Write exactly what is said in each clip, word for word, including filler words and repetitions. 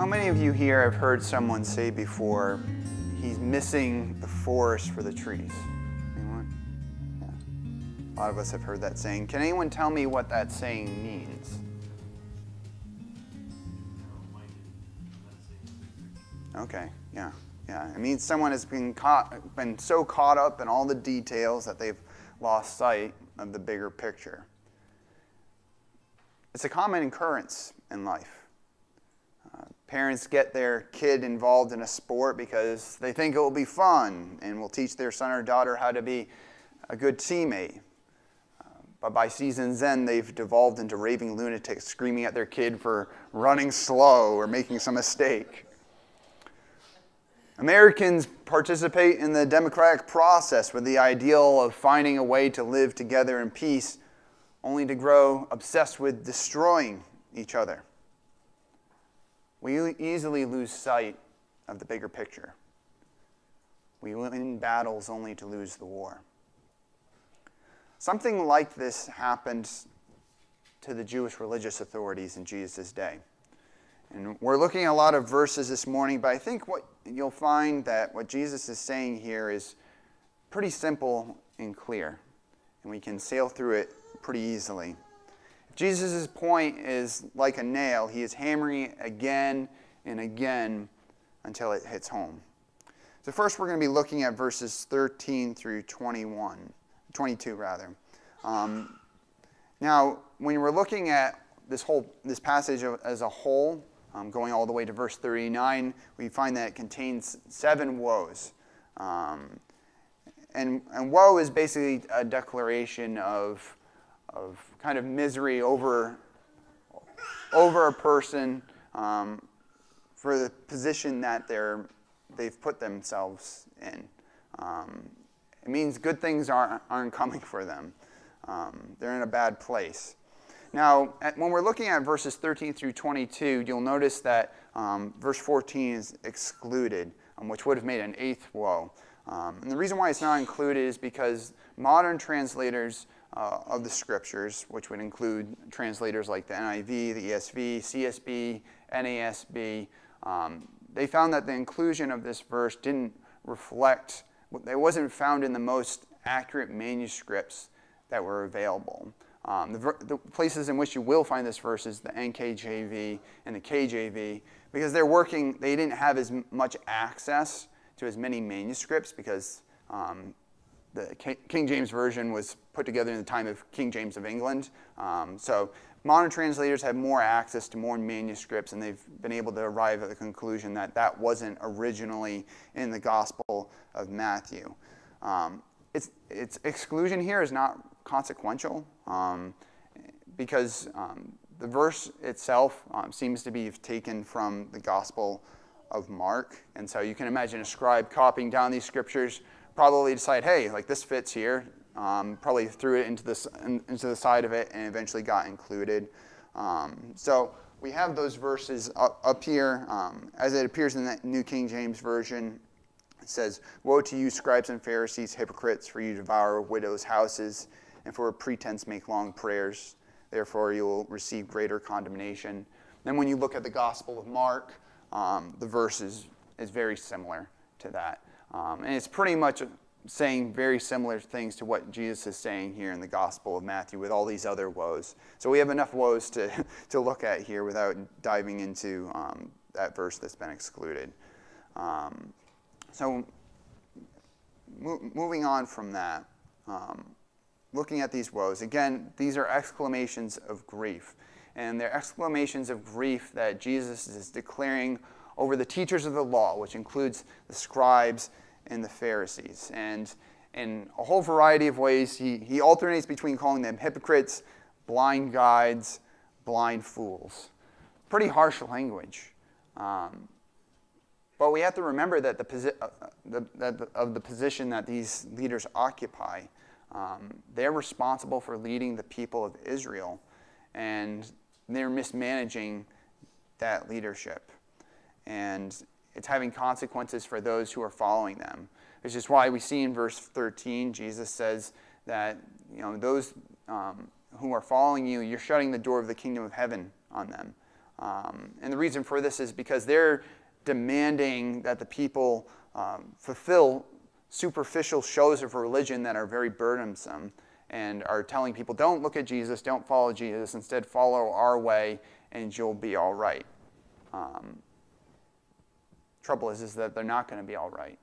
How many of you here have heard someone say before, he's missing the forest for the trees? Anyone? Yeah. A lot of us have heard that saying. Can anyone tell me what that saying means? Okay, yeah, yeah. It means someone has been caught, been so caught up in all the details that they've lost sight of the bigger picture. It's a common occurrence in life. Uh, parents get their kid involved in a sport because they think it will be fun and will teach their son or daughter how to be a good teammate. Uh, but by season's end, they've devolved into raving lunatics screaming at their kid for running slow or making some mistake. Americans participate in the democratic process with the ideal of finding a way to live together in peace, only to grow obsessed with destroying each other. We easily lose sight of the bigger picture. We win battles only to lose the war. Something like this happened to the Jewish religious authorities in Jesus' day. And we're looking at a lot of verses this morning, but I think what you'll find that what Jesus is saying here is pretty simple and clear, and we can sail through it pretty easily. Jesus' point is like a nail. He is hammering it again and again until it hits home. So first we're going to be looking at verses thirteen through twenty-one, twenty-two rather. Um, now, when we're looking at this whole this passage as a whole, Um, going all the way to verse thirty-nine, we find that it contains seven woes. Um, and, and woe is basically a declaration of, of kind of misery over, over a person um, for the position that they're, they've put themselves in. Um, it means good things aren't, aren't coming for them. Um, they're in a bad place. Now, when we're looking at verses thirteen through twenty-two, you'll notice that um, verse fourteen is excluded, um, which would have made an eighth woe. Um, and the reason why it's not included is because modern translators uh, of the scriptures, which would include translators like the N I V, the E S V, C S B, N A S B, um, they found that the inclusion of this verse didn't reflect, it wasn't found in the most accurate manuscripts that were available. Um, the, the places in which you will find this verse is the N K J V and the K J V, because they're working, they didn't have as much access to as many manuscripts because um, the K- King James Version was put together in the time of King James of England. Um, so modern translators have more access to more manuscripts, and they've been able to arrive at the conclusion that that wasn't originally in the Gospel of Matthew. Um, its, its exclusion here is not consequential, um, because um, the verse itself um, seems to be taken from the Gospel of Mark, and so you can imagine a scribe copying down these scriptures probably decide, hey, like this fits here, um, probably threw it into the into the side of it, and eventually got included. Um, so we have those verses up, up here um, as it appears in that New King James Version. It says, "Woe to you, scribes and Pharisees, hypocrites! For you devour widows' houses, and for a pretense make long prayers. Therefore you will receive greater condemnation." Then when you look at the Gospel of Mark, um, the verse is, is very similar to that. Um, and it's pretty much saying very similar things to what Jesus is saying here in the Gospel of Matthew with all these other woes. So we have enough woes to, to look at here without diving into um, that verse that's been excluded. Um, so mo- moving on from that, um, looking at these woes. Again, these are exclamations of grief. And they're exclamations of grief that Jesus is declaring over the teachers of the law, which includes the scribes and the Pharisees. And in a whole variety of ways, he, he alternates between calling them hypocrites, blind guides, blind fools. Pretty harsh language. Um, but we have to remember that the, posi- uh, the, that the of the position that these leaders occupy. Um, they're responsible for leading the people of Israel, and they're mismanaging that leadership. And it's having consequences for those who are following them, which is why we see in verse thirteen, Jesus says that, you know, those um, who are following you, you're shutting the door of the kingdom of heaven on them. Um, and the reason for this is because they're demanding that the people um, fulfill superficial shows of religion that are very burdensome and are telling people, don't look at Jesus, don't follow Jesus, instead follow our way and you'll be all right. Um, trouble is, is that they're not going to be all right,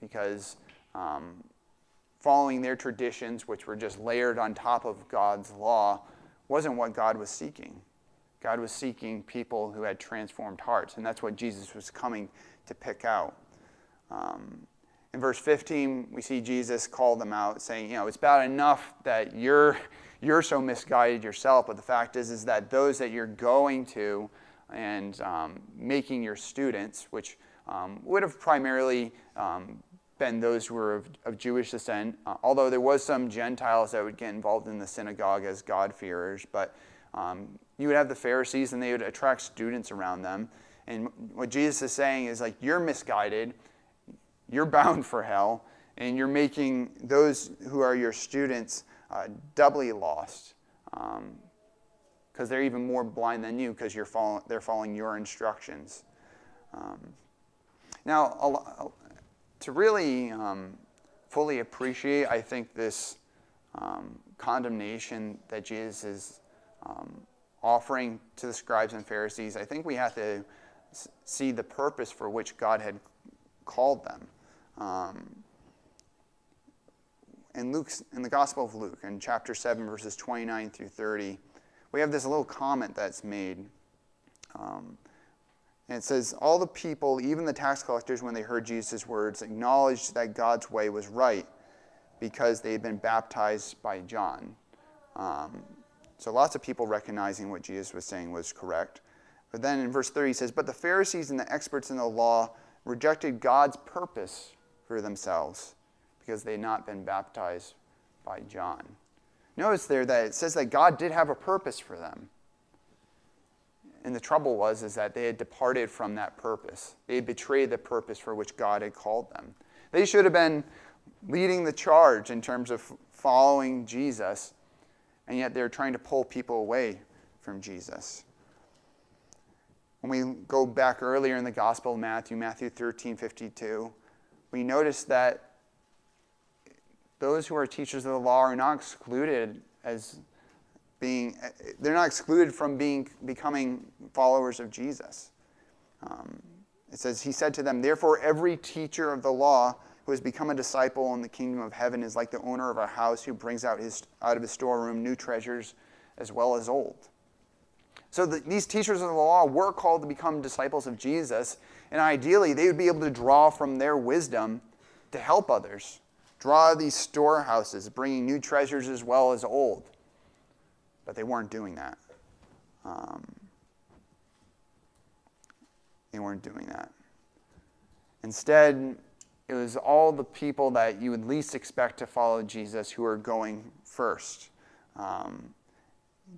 because um, following their traditions, which were just layered on top of God's law, wasn't what God was seeking. God was seeking people who had transformed hearts, and that's what Jesus was coming to pick out. Um, in verse fifteen, we see Jesus call them out, saying, you know, it's bad enough that you're, you're so misguided yourself, but the fact is, is that those that you're going to and um, making your students, which um, would have primarily um, been those who were of, of Jewish descent, uh, although there was some Gentiles that would get involved in the synagogue as God-fearers, but um, you would have the Pharisees, and they would attract students around them. And what Jesus is saying is, like, you're misguided, you're bound for hell, and you're making those who are your students uh, doubly lost, um, because they're even more blind than you, because you're follow they're following your instructions. Um, now, to really um, fully appreciate, I think, this um, condemnation that Jesus is um, offering to the scribes and Pharisees, I think we have to see the purpose for which God had called them. Um, in, Luke's, in the Gospel of Luke, in chapter seven, verses twenty-nine through thirty, we have this little comment that's made. Um, and it says, all the people, even the tax collectors, when they heard Jesus' words, acknowledged that God's way was right because they had been baptized by John. Um, so lots of people recognizing what Jesus was saying was correct. But then in verse thirty, it says, but the Pharisees and the experts in the law rejected God's purpose for themselves because they had not been baptized by John. Notice there that it says that God did have a purpose for them. And the trouble was is that they had departed from that purpose. They had betrayed the purpose for which God had called them. They should have been leading the charge in terms of following Jesus, and yet they're trying to pull people away from Jesus. When we go back earlier in the Gospel of Matthew, Matthew thirteen fifty-two, we notice that those who are teachers of the law are not excluded as being, they're not excluded from being, becoming followers of Jesus. Um, it says, he said to them, therefore every teacher of the law who has become a disciple in the kingdom of heaven is like the owner of a house who brings out, his, out of his storeroom new treasures as well as old. So the, these teachers of the law were called to become disciples of Jesus, and ideally they would be able to draw from their wisdom to help others. Draw these storehouses, bringing new treasures as well as old. But they weren't doing that. Um, they weren't doing that. Instead, it was all the people that you would least expect to follow Jesus who were going first. Um,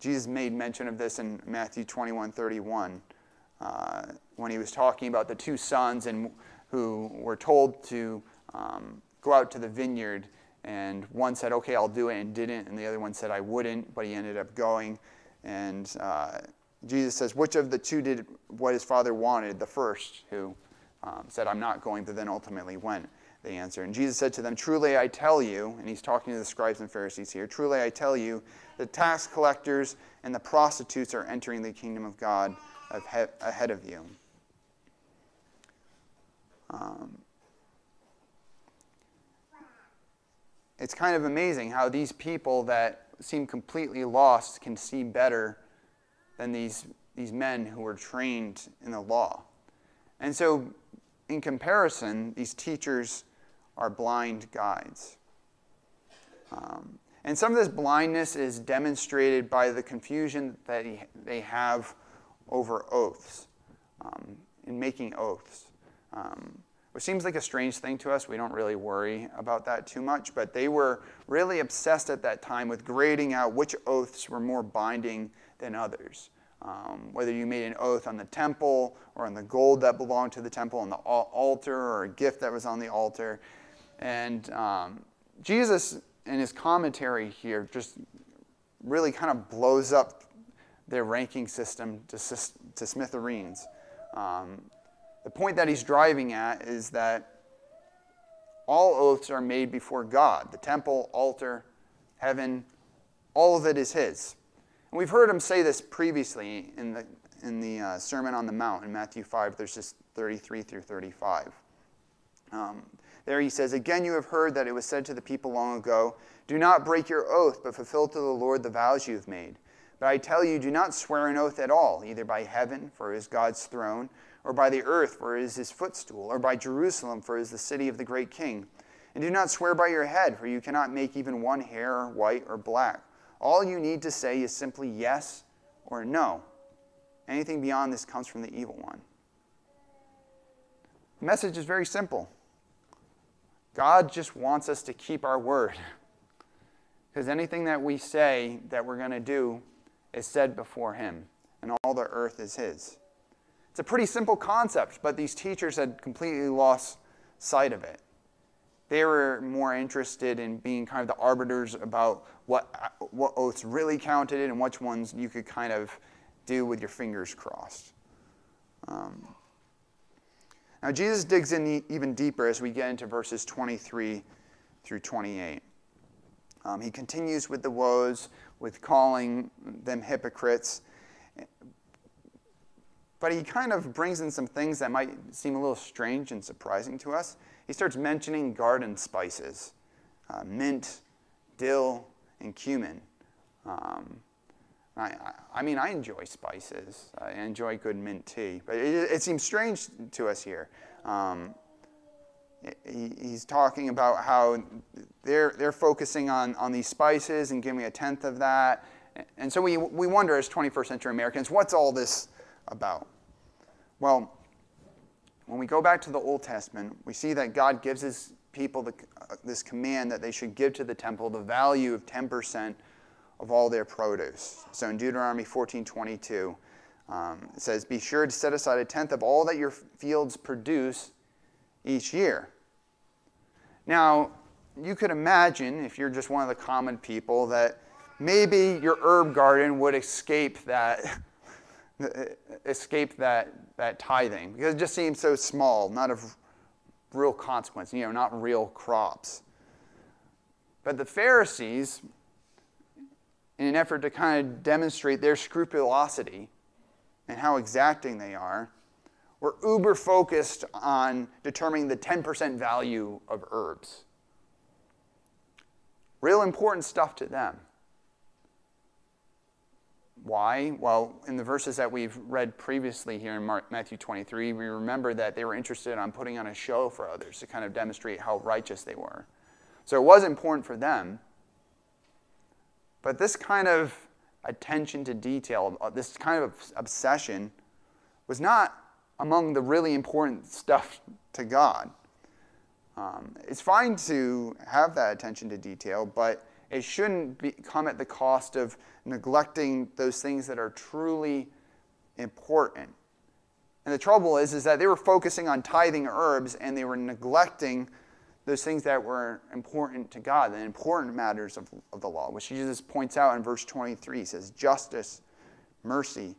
Jesus made mention of this in Matthew twenty-one thirty-one, uh, when he was talking about the two sons and who were told to... Um, go out to the vineyard, and one said, okay, I'll do it, and didn't, and the other one said, I wouldn't, but he ended up going. And uh, Jesus says, which of the two did what his father wanted? The first, who um, said, I'm not going, but then ultimately went, they answered. And Jesus said to them, truly I tell you, and he's talking to the scribes and Pharisees here, truly I tell you, the tax collectors and the prostitutes are entering the kingdom of God ahead of you. Um, It's kind of amazing how these people that seem completely lost can see better than these, these men who were trained in the law. And so, in comparison, these teachers are blind guides. Um, and some of this blindness is demonstrated by the confusion that he, they have over oaths, um, in making oaths. Um, Which seems like a strange thing to us. We don't really worry about that too much. But they were really obsessed at that time with grading out which oaths were more binding than others. Um, whether you made an oath on the temple or on the gold that belonged to the temple, on the altar or a gift that was on the altar. And um, Jesus, in his commentary here, just really kind of blows up their ranking system to, to Smithereens. Um, the point that he's driving at is that all oaths are made before God. The temple, altar, heaven, all of it is his. And we've heard him say this previously in the, in the uh, Sermon on the Mount in Matthew five, verses thirty-three through thirty-five. Um, there he says, "Again you have heard that it was said to the people long ago, 'Do not break your oath, but fulfill to the Lord the vows you have made.' But I tell you, do not swear an oath at all, either by heaven, for it is God's throne, or by the earth, for it is his footstool, or by Jerusalem, for it is the city of the great king. And do not swear by your head, for you cannot make even one hair white or black. All you need to say is simply yes or no. Anything beyond this comes from the evil one." The message is very simple. God just wants us to keep our word. Because anything that we say that we're going to do is said before him, and all the earth is his. It's a pretty simple concept, but these teachers had completely lost sight of it. They were more interested in being kind of the arbiters about what, what oaths really counted and which ones you could kind of do with your fingers crossed. Um, now Jesus digs in even deeper as we get into verses twenty-three through twenty-eight. Um, he continues with the woes, with calling them hypocrites. But he kind of brings in some things that might seem a little strange and surprising to us. He starts mentioning garden spices, uh, mint, dill, and cumin. Um, I, I mean, I enjoy spices. I enjoy good mint tea. But it, it seems strange to us here. Um, he, he's talking about how they're, they're focusing on, on these spices and giving a tenth of that. And so we, we wonder as twenty-first century Americans, what's all this about? Well, when we go back to the Old Testament, we see that God gives his people the, uh, this command that they should give to the temple the value of ten percent of all their produce. So in Deuteronomy fourteen twenty-two, um, it says, "Be sure to set aside a tenth of all that your fields produce each year." Now, you could imagine, if you're just one of the common people, that maybe your herb garden would escape that escape that, that tithing, because it just seems so small, not of real consequence, you know, not real crops. But the Pharisees, in an effort to kind of demonstrate their scrupulosity and how exacting they are, were uber focused on determining the ten percent value of herbs. Real important stuff to them. Why? Well, in the verses that we've read previously here in Matthew twenty-three, we remember that they were interested in putting on a show for others to kind of demonstrate how righteous they were. So it was important for them. But this kind of attention to detail, this kind of obsession, was not among the really important stuff to God. Um, it's fine to have that attention to detail, but it shouldn't be, come at the cost of neglecting those things that are truly important. And the trouble is, is that they were focusing on tithing herbs and they were neglecting those things that were important to God, the important matters of, of the law, which Jesus points out in verse twenty-three. He says, "Justice, mercy,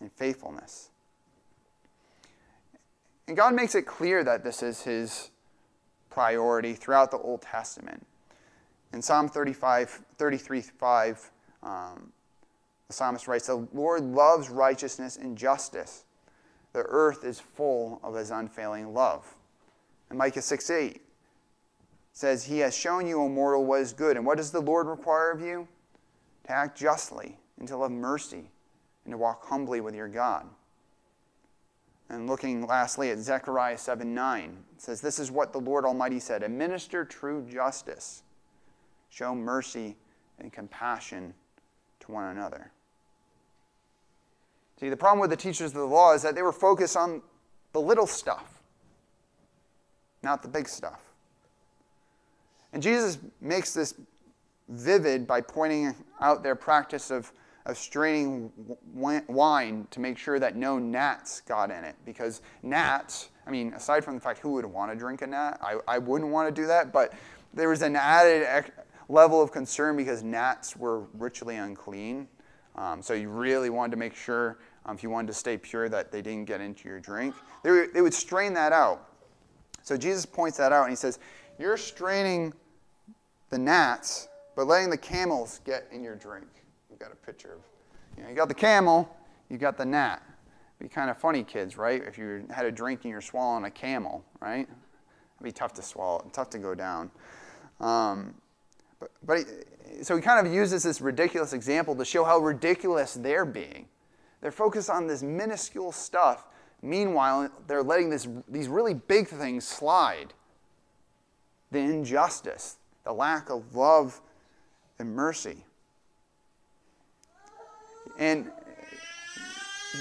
and faithfulness." And God makes it clear that this is his priority throughout the Old Testament. In Psalm thirty-five, thirty-three, five, um, the psalmist writes, "The Lord loves righteousness and justice. The earth is full of his unfailing love." And Micah six eight says, "He has shown you, O mortal, what is good. And what does the Lord require of you? To act justly and to love mercy and to walk humbly with your God." And looking lastly at Zechariah seven nine, it says, "This is what the Lord Almighty said, administer true justice. Show mercy and compassion to one another." See, the problem with the teachers of the law is that they were focused on the little stuff, not the big stuff. And Jesus makes this vivid by pointing out their practice of, of straining wine to make sure that no gnats got in it. Because gnats, I mean, aside from the fact who would want to drink a gnat, I, I wouldn't want to do that, but there was an added level of concern because gnats were ritually unclean. Um, so you really wanted to make sure, um, if you wanted to stay pure, that they didn't get into your drink. They, they would strain that out. So Jesus points that out, and he says, you're straining the gnats, but letting the camels get in your drink. We've got a picture of, you know, you got the camel, you got the gnat. It'd be kind of funny, kids, right? If you had a drink and you're swallowing a camel, right? It'd be tough to swallow, tough to go down. Um, but, but he, so he kind of uses this ridiculous example to show how ridiculous they're being. They're focused on this minuscule stuff. Meanwhile, they're letting this, these really big things slide. The injustice, the lack of love and mercy. And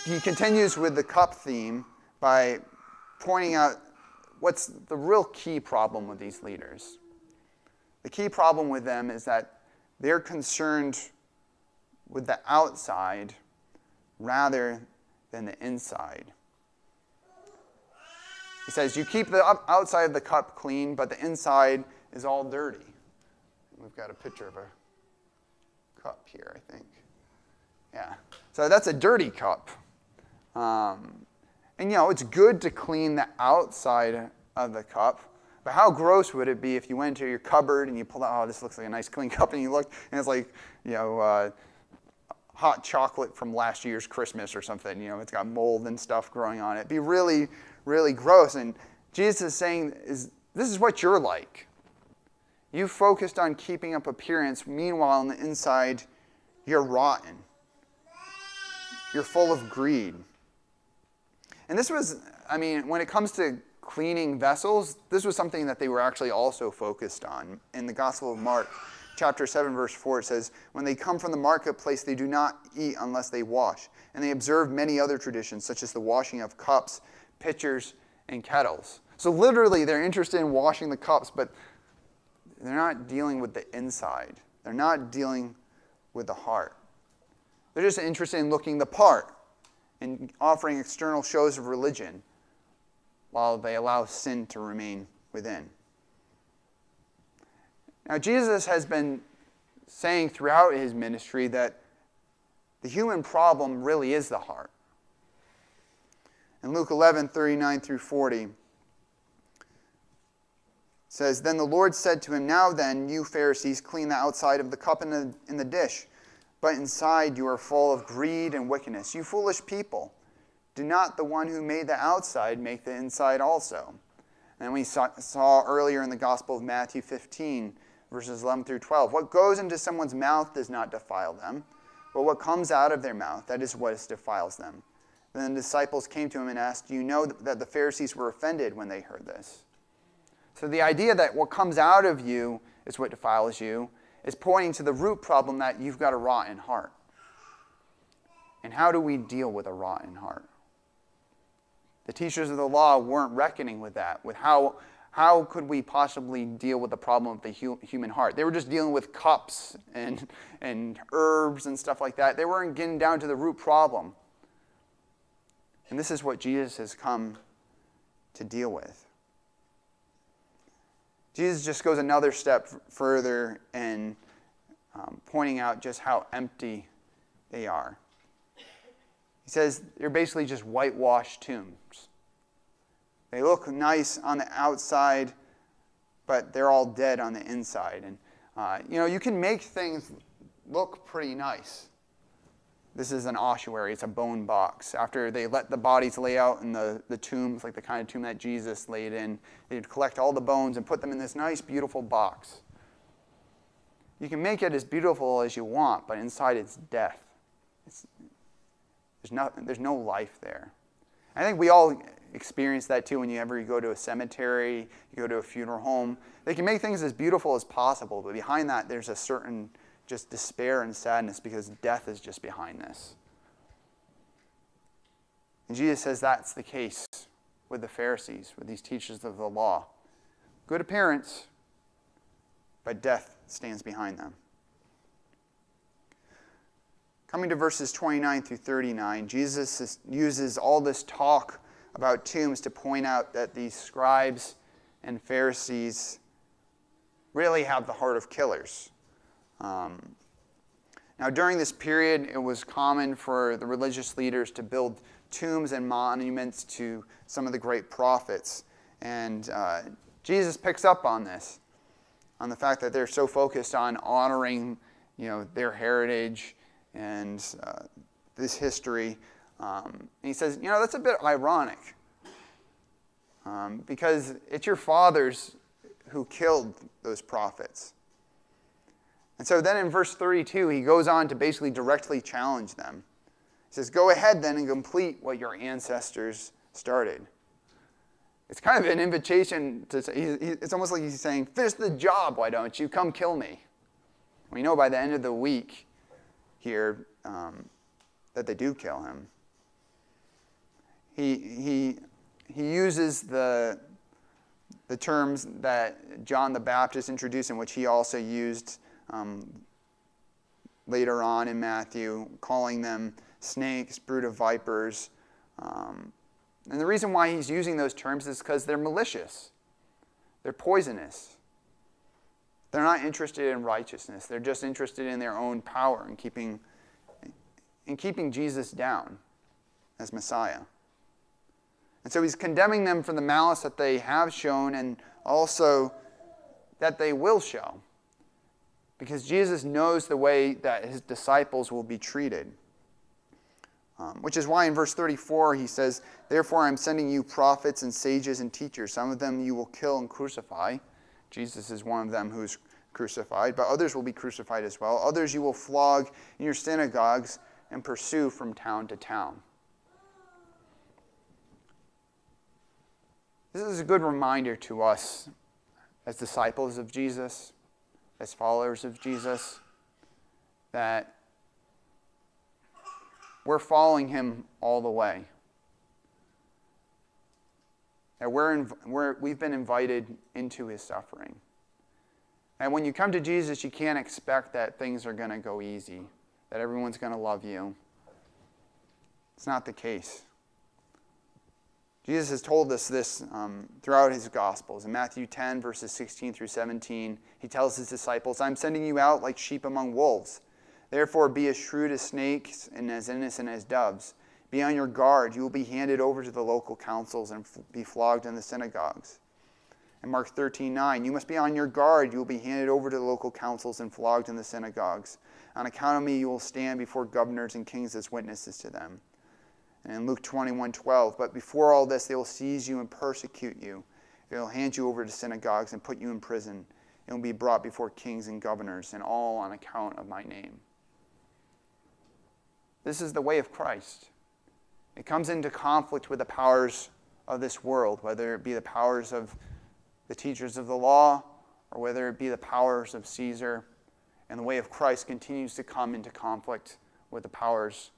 he continues with the cup theme by pointing out what's the real key problem with these leaders. The key problem with them is that they're concerned with the outside rather than the inside. He says, you keep the outside of the cup clean, but the inside is all dirty. We've got a picture of a cup here, I think. Yeah, so that's a dirty cup. Um, and, you know, it's good to clean the outside of the cup, but how gross would it be if you went to your cupboard and you pulled out, oh, this looks like a nice clean cup, and you looked, and it's like, you know, uh, hot chocolate from last year's Christmas or something. You know, it's got mold and stuff growing on it. It'd be really, really gross. And Jesus is saying, is this is what you're like. You focused on keeping up appearance. Meanwhile, on the inside, you're rotten. You're full of greed. And this was, I mean, when it comes to cleaning vessels, this was something that they were actually also focused on. In the Gospel of Mark, chapter seven, verse four, it says, when they come from the marketplace, they do not eat unless they wash. And they observe many other traditions, such as the washing of cups, pitchers, and kettles. So literally, they're interested in washing the cups, but they're not dealing with the inside. They're not dealing with the heart. They're just interested in looking the part and offering external shows of religion while they allow sin to remain within. Now, Jesus has been saying throughout his ministry that the human problem really is the heart. In Luke eleven, thirty-nine through forty, it says, then the Lord said to him, now then, you Pharisees, clean the outside of the cup and the, and the dish, but inside you are full of greed and wickedness. You foolish people, did not the one who made the outside make the inside also? And we saw, saw earlier in the Gospel of Matthew fifteen, verses eleven through twelve, what goes into someone's mouth does not defile them, but what comes out of their mouth, that is what defiles them. Then the disciples came to him and asked, do you know that the Pharisees were offended when they heard this? So the idea that what comes out of you is what defiles you is pointing to the root problem that you've got a rotten heart. And how do we deal with a rotten heart? The teachers of the law weren't reckoning with that, with how, how could we possibly deal with the problem of the hu human heart? They were just dealing with cups and, and herbs and stuff like that. They weren't getting down to the root problem. And this is what Jesus has come to deal with. Jesus just goes another step further in um, pointing out just how empty they are. He says they're basically just whitewashed tombs. They look nice on the outside, but they're all dead on the inside. And uh, you know, you can make things look pretty nice. This is an ossuary, it's a bone box. After they let the bodies lay out in the, the tombs, like the kind of tomb that Jesus laid in, they'd collect all the bones and put them in this nice, beautiful box. You can make it as beautiful as you want, but inside it's death. It's, there's, no, there's no life there. I think we all experience that too whenever you go to a cemetery, you go to a funeral home. They can make things as beautiful as possible, but behind that there's a certain just despair and sadness because death is just behind this. And Jesus says that's the case with the Pharisees, with these teachers of the law. Good appearance, but death stands behind them. Coming to verses twenty-nine through thirty-nine, Jesus uses all this talk about tombs to point out that these scribes and Pharisees really have the heart of killers. Um, Now, during this period, it was common for the religious leaders to build tombs and monuments to some of the great prophets. And uh, Jesus picks up on this, on the fact that they're so focused on honoring, you know, their heritage and uh, this history. Um, and he says, you know, that's a bit ironic, um, because it's your fathers who killed those prophets. And so then in verse thirty-two, he goes on to basically directly challenge them. He says, go ahead then and complete what your ancestors started. It's kind of an invitation to say, it's almost like he's saying, finish the job, why don't you? Come kill me. We know by the end of the week here um, that they do kill him. He, he, he uses the, the terms that John the Baptist introduced, and which he also used um, later on in Matthew, calling them snakes, brood of vipers, um, and the reason why he's using those terms is because they're malicious. They're poisonous. They're not interested in righteousness. They're just interested in their own power and keeping, in keeping Jesus down as Messiah. And so he's condemning them for the malice that they have shown, and also that they will show, because Jesus knows the way that his disciples will be treated. Um, which is why in verse thirty-four he says, therefore I'm sending you prophets and sages and teachers. Some of them you will kill and crucify. Jesus is one of them who is crucified, but others will be crucified as well. Others you will flog in your synagogues and pursue from town to town. This is a good reminder to us as disciples of Jesus, as followers of Jesus, that we're following him all the way. And we're in, we're, we've been invited into his suffering. And when you come to Jesus, you can't expect that things are going to go easy, that everyone's going to love you. It's not the case. Jesus has told us this um, throughout his Gospels. In Matthew ten, verses sixteen through seventeen, he tells his disciples, I'm sending you out like sheep among wolves. Therefore, be as shrewd as snakes and as innocent as doves. Be on your guard. You will be handed over to the local councils and be flogged in the synagogues. And Mark thirteen nine, you must be on your guard. You will be handed over to the local councils and flogged in the synagogues. On account of me, you will stand before governors and kings as witnesses to them. And in Luke twenty-one twelve, but before all this, they will seize you and persecute you. They will hand you over to synagogues and put you in prison, and will be brought before kings and governors, and all on account of my name. This is the way of Christ. It comes into conflict with the powers of this world, whether it be the powers of the teachers of the law or whether it be the powers of Caesar. And the way of Christ continues to come into conflict with the powers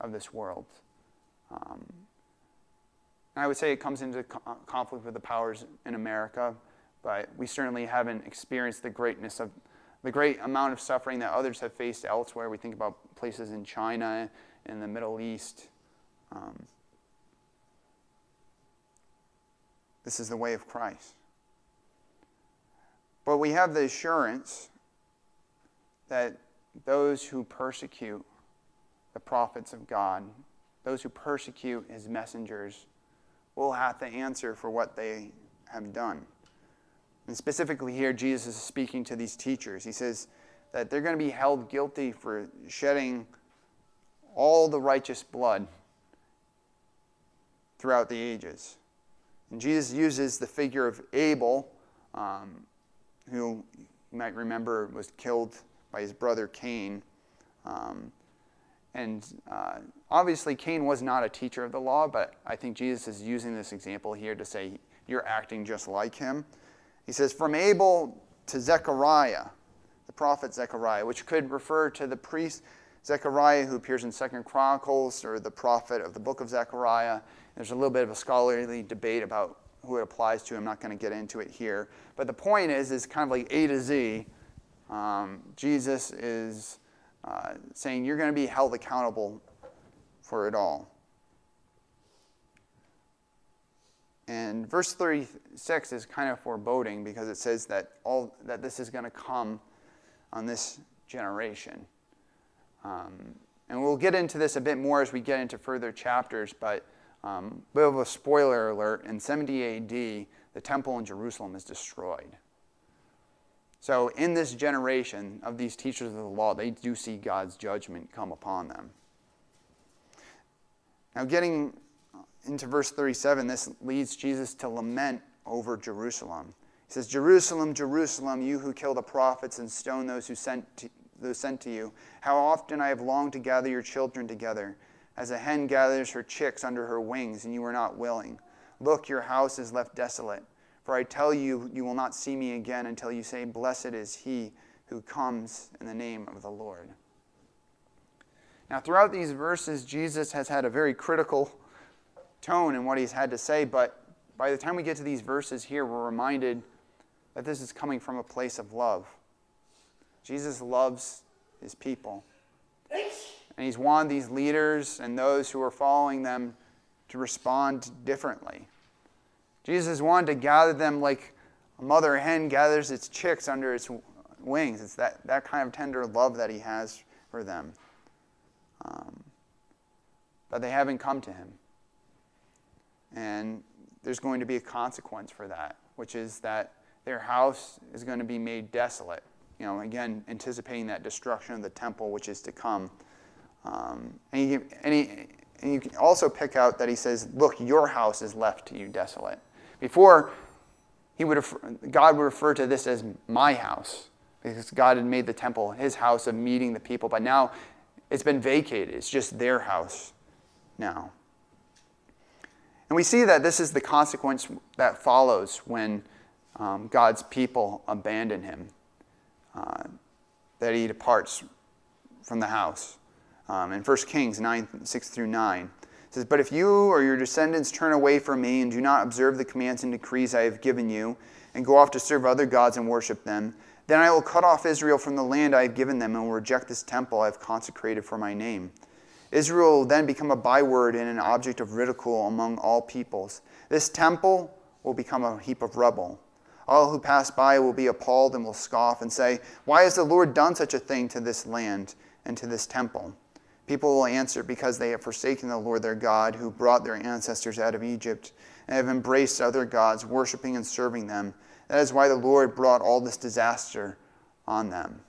of this world. Um, and I would say it comes into co- conflict with the powers in America, but we certainly haven't experienced the greatness of the great amount of suffering that others have faced elsewhere. We think about places in China and the Middle East. Um, this is the way of Christ. But we have the assurance that those who persecute the prophets of God, those who persecute his messengers, will have to answer for what they have done. And specifically here, Jesus is speaking to these teachers. He says that they're going to be held guilty for shedding all the righteous blood throughout the ages. And Jesus uses the figure of Abel, um, who you might remember was killed by his brother Cain. Um, and uh, obviously Cain was not a teacher of the law, but I think Jesus is using this example here to say you're acting just like him. He says, from Abel to Zechariah, the prophet Zechariah, which could refer to the priest Zechariah who appears in Second Chronicles, or the prophet of the book of Zechariah. There's a little bit of a scholarly debate about who it applies to. I'm not going to get into it here. But the point is, it's kind of like A to Z. Um, Jesus is uh, saying you're going to be held accountable for it all. And verse thirty-six is kind of foreboding, because it says that all that this is going to come on this generation. Um, and we'll get into this a bit more as we get into further chapters, but um, a bit of a spoiler alert, in seventy A D, the temple in Jerusalem is destroyed. So in this generation of these teachers of the law, they do see God's judgment come upon them. Now getting into verse thirty-seven, this leads Jesus to lament over Jerusalem. He says, "Jerusalem, Jerusalem, you who kill the prophets and stone those who sent to, those sent to you, how often I have longed to gather your children together, as a hen gathers her chicks under her wings, and you are not willing. Look, your house is left desolate. For I tell you, you will not see me again until you say, blessed is he who comes in the name of the Lord." Now, throughout these verses, Jesus has had a very critical tone in what he's had to say, but by the time we get to these verses here, we're reminded that this is coming from a place of love. Jesus loves his people. And he's wanted these leaders and those who are following them to respond differently. Jesus wanted to gather them like a mother hen gathers its chicks under its wings. It's that, that kind of tender love that he has for them. Um, but they haven't come to him. And there's going to be a consequence for that, which is that their house is going to be made desolate. You know, again, anticipating that destruction of the temple, which is to come. Um, and, you, and, he, and you can also pick out that he says, look, your house is left to you desolate. Before, he would refer, God would refer to this as my house, because God had made the temple his house of meeting the people. But now it's been vacated. It's just their house now. And we see that this is the consequence that follows when um, God's people abandon him, uh, that he departs from the house. Um, in First Kings nine, six through nine, it says, "But if you or your descendants turn away from me and do not observe the commands and decrees I have given you and go off to serve other gods and worship them, then I will cut off Israel from the land I have given them and will reject this temple I have consecrated for my name. Israel will then become a byword and an object of ridicule among all peoples. This temple will become a heap of rubble. All who pass by will be appalled and will scoff and say, why has the Lord done such a thing to this land and to this temple? People will answer, because they have forsaken the Lord their God, who brought their ancestors out of Egypt, and have embraced other gods, worshiping and serving them. That is why the Lord brought all this disaster on them."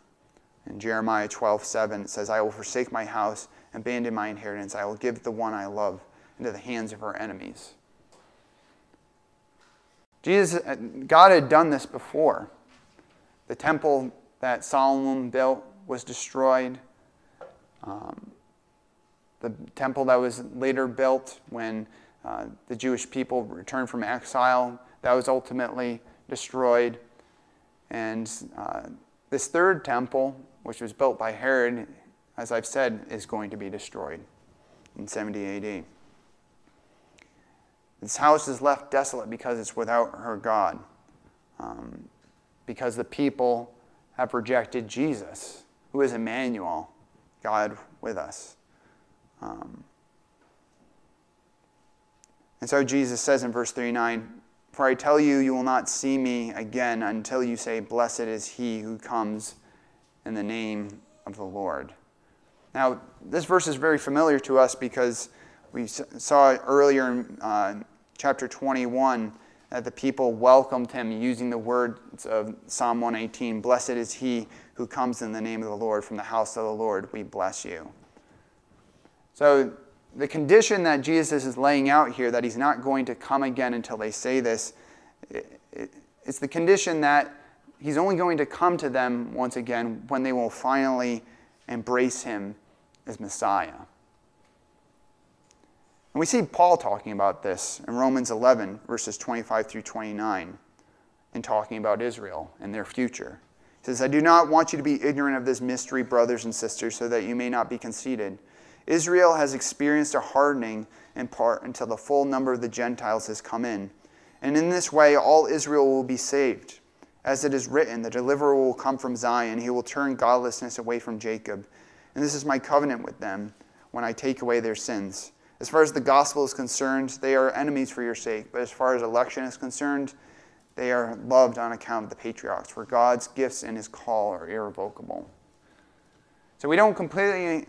In Jeremiah twelve, seven, it says, "I will forsake my house, abandon my inheritance. I will give the one I love into the hands of her enemies." Jesus, God had done this before. The temple that Solomon built was destroyed. Um, the temple that was later built when uh, the Jewish people returned from exile, that was ultimately destroyed. And uh, this third temple, which was built by Herod, as I've said, is going to be destroyed in seventy A D. This house is left desolate because it's without her God, um, because the people have rejected Jesus, who is Emmanuel, God with us. Um, and so Jesus says in verse thirty-nine, "For I tell you, you will not see me again until you say, blessed is he who comes in the name of the Lord." Now, this verse is very familiar to us because we saw earlier in uh, chapter twenty-one that the people welcomed him using the words of Psalm one eighteen, "Blessed is he who comes in the name of the Lord, from the house of the Lord we bless you." So the condition that Jesus is laying out here, that he's not going to come again until they say this, it's the condition that he's only going to come to them once again when they will finally embrace him as Messiah. And we see Paul talking about this in Romans eleven, verses twenty-five through twenty-nine, in talking about Israel and their future. He says, "I do not want you to be ignorant of this mystery, brothers and sisters, so that you may not be conceited. Israel has experienced a hardening in part until the full number of the Gentiles has come in. And in this way, all Israel will be saved. As it is written, the deliverer will come from Zion. He will turn godlessness away from Jacob. And this is my covenant with them when I take away their sins. As far as the gospel is concerned, they are enemies for your sake. But as far as election is concerned, they are loved on account of the patriarchs. For God's gifts and his call are irrevocable." So we don't completely,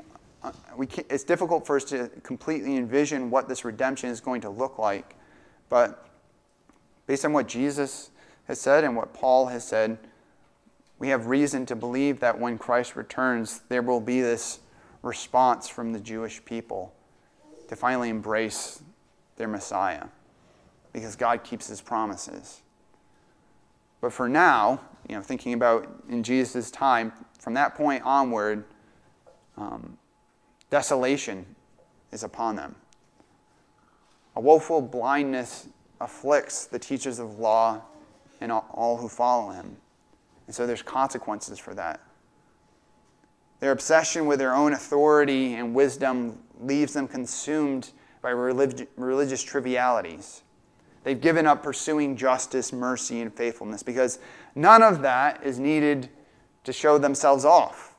we can't, it's difficult for us to completely envision what this redemption is going to look like. But based on what Jesus has said and what Paul has said, we have reason to believe that when Christ returns, there will be this response from the Jewish people to finally embrace their Messiah, because God keeps his promises. But for now, you know, thinking about in Jesus' time, from that point onward, um, desolation is upon them. A woeful blindness afflicts the teachers of law and all who follow him. And so there's consequences for that. Their obsession with their own authority and wisdom leaves them consumed by relig- religious trivialities. They've given up pursuing justice, mercy, and faithfulness, because none of that is needed to show themselves off.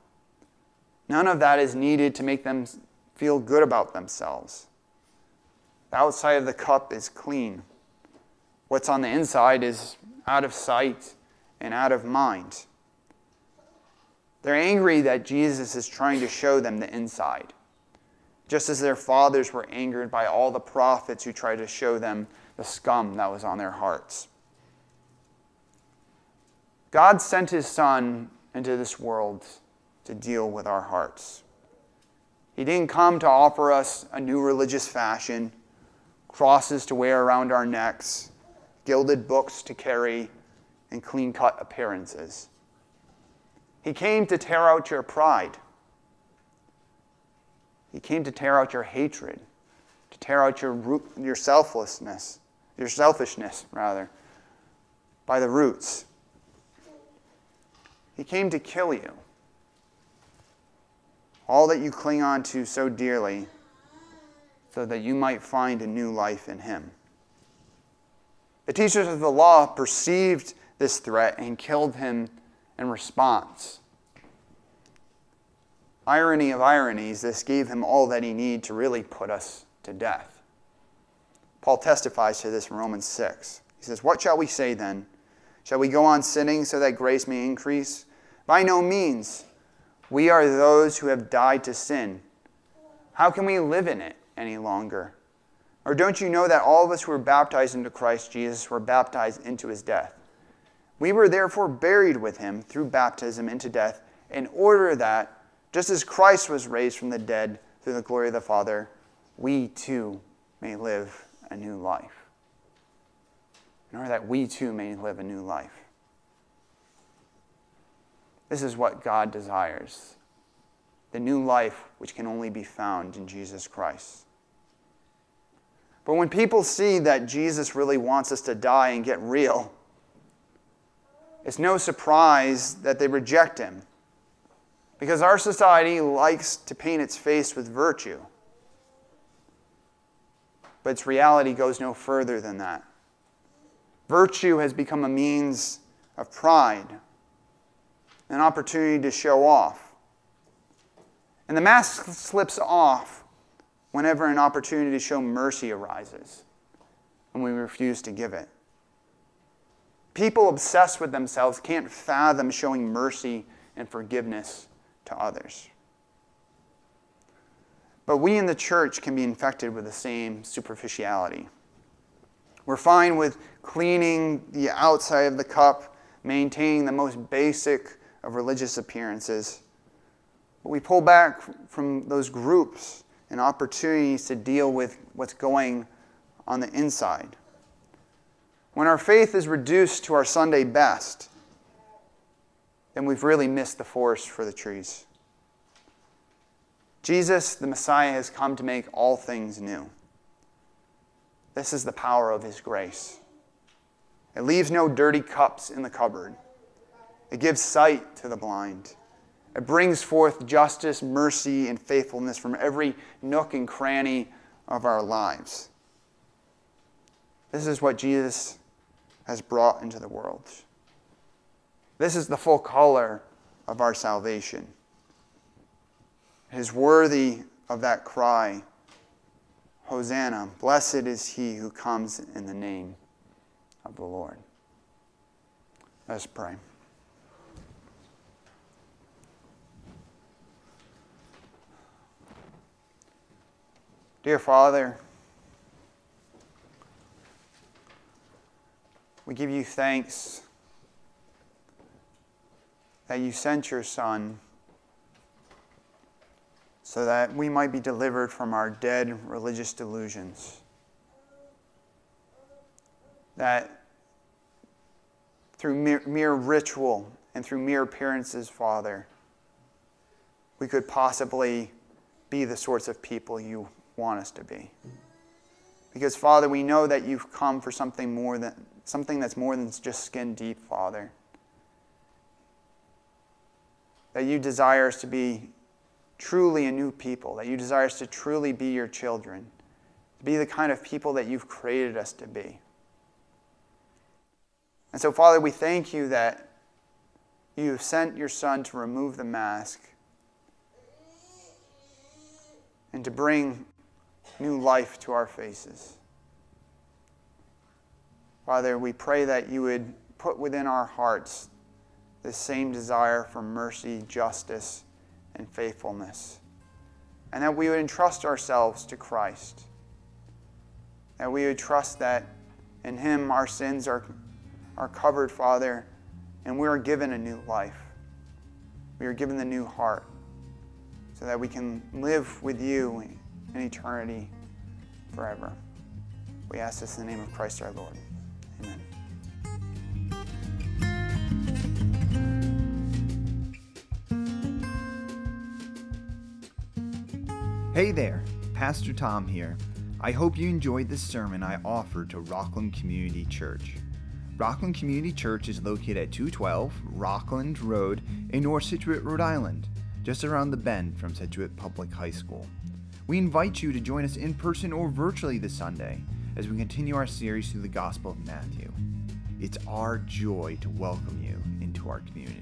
None of that is needed to make them feel good about themselves. The outside of the cup is clean. What's on the inside is out of sight and out of mind. They're angry that Jesus is trying to show them the inside, just as their fathers were angered by all the prophets who tried to show them the scum that was on their hearts. God sent his Son into this world to deal with our hearts. He didn't come to offer us a new religious fashion, crosses to wear around our necks, gilded books to carry, and clean-cut appearances. He came to tear out your pride. He came to tear out your hatred, to tear out your your selflessness, your selfishness, rather, by the roots. He came to kill you. All that you cling on to so dearly, so that you might find a new life in him. The teachers of the law perceived this threat and killed him in response. Irony of ironies, this gave him all that he needed to really put us to death. Paul testifies to this in Romans six. He says, "What shall we say then? Shall we go on sinning so that grace may increase? By no means. We are those who have died to sin. How can we live in it any longer? Or don't you know that all of us who were baptized into Christ Jesus were baptized into his death? We were therefore buried with him through baptism into death, in order that, just as Christ was raised from the dead through the glory of the Father, we too may live a new life." In order that we too may live a new life. This is what God desires, the new life which can only be found in Jesus Christ. But when people see that Jesus really wants us to die and get real, it's no surprise that they reject him, because our society likes to paint its face with virtue. But its reality goes no further than that. Virtue has become a means of pride, an opportunity to show off. And the mask slips off whenever an opportunity to show mercy arises, and we refuse to give it. People obsessed with themselves can't fathom showing mercy and forgiveness to others. But we in the church can be infected with the same superficiality. We're fine with cleaning the outside of the cup, maintaining the most basic of religious appearances. But we pull back from those groups and opportunities to deal with what's going on the inside. When our faith is reduced to our Sunday best, then we've really missed the forest for the trees. Jesus, the Messiah, has come to make all things new. This is the power of his grace. It leaves no dirty cups in the cupboard. It gives sight to the blind. It brings forth justice, mercy, and faithfulness from every nook and cranny of our lives. This is what Jesus has brought into the world. This is the full color of our salvation. It is worthy of that cry, "Hosanna, blessed is he who comes in the name of the Lord." Let's pray. Dear Father, we give you thanks that you sent your Son so that we might be delivered from our dead religious delusions. That through mere, mere ritual and through mere appearances, Father, we could possibly be the sorts of people you want us to be. Because, Father, we know that you've come for something more than something that's more than just skin deep, Father. That you desire us to be truly a new people, that you desire us to truly be your children, to be the kind of people that you've created us to be. And so, Father, we thank you that you have sent your Son to remove the mask and to bring new life to our faces. Father, we pray that you would put within our hearts this same desire for mercy, justice, and faithfulness, and that we would entrust ourselves to Christ, that we would trust that in him our sins are, are covered, Father, and we are given a new life. We are given the new heart so that we can live with you in eternity forever. We ask this in the name of Christ our Lord. Amen. Hey there, Pastor Tom here. I hope you enjoyed this sermon I offered to Rockland Community Church. Rockland Community Church is located at two twelve Rockland Road in North Scituate, Rhode Island, just around the bend from Scituate Public High School. We invite you to join us in person or virtually this Sunday as we continue our series through the Gospel of Matthew. It's our joy to welcome you into our community.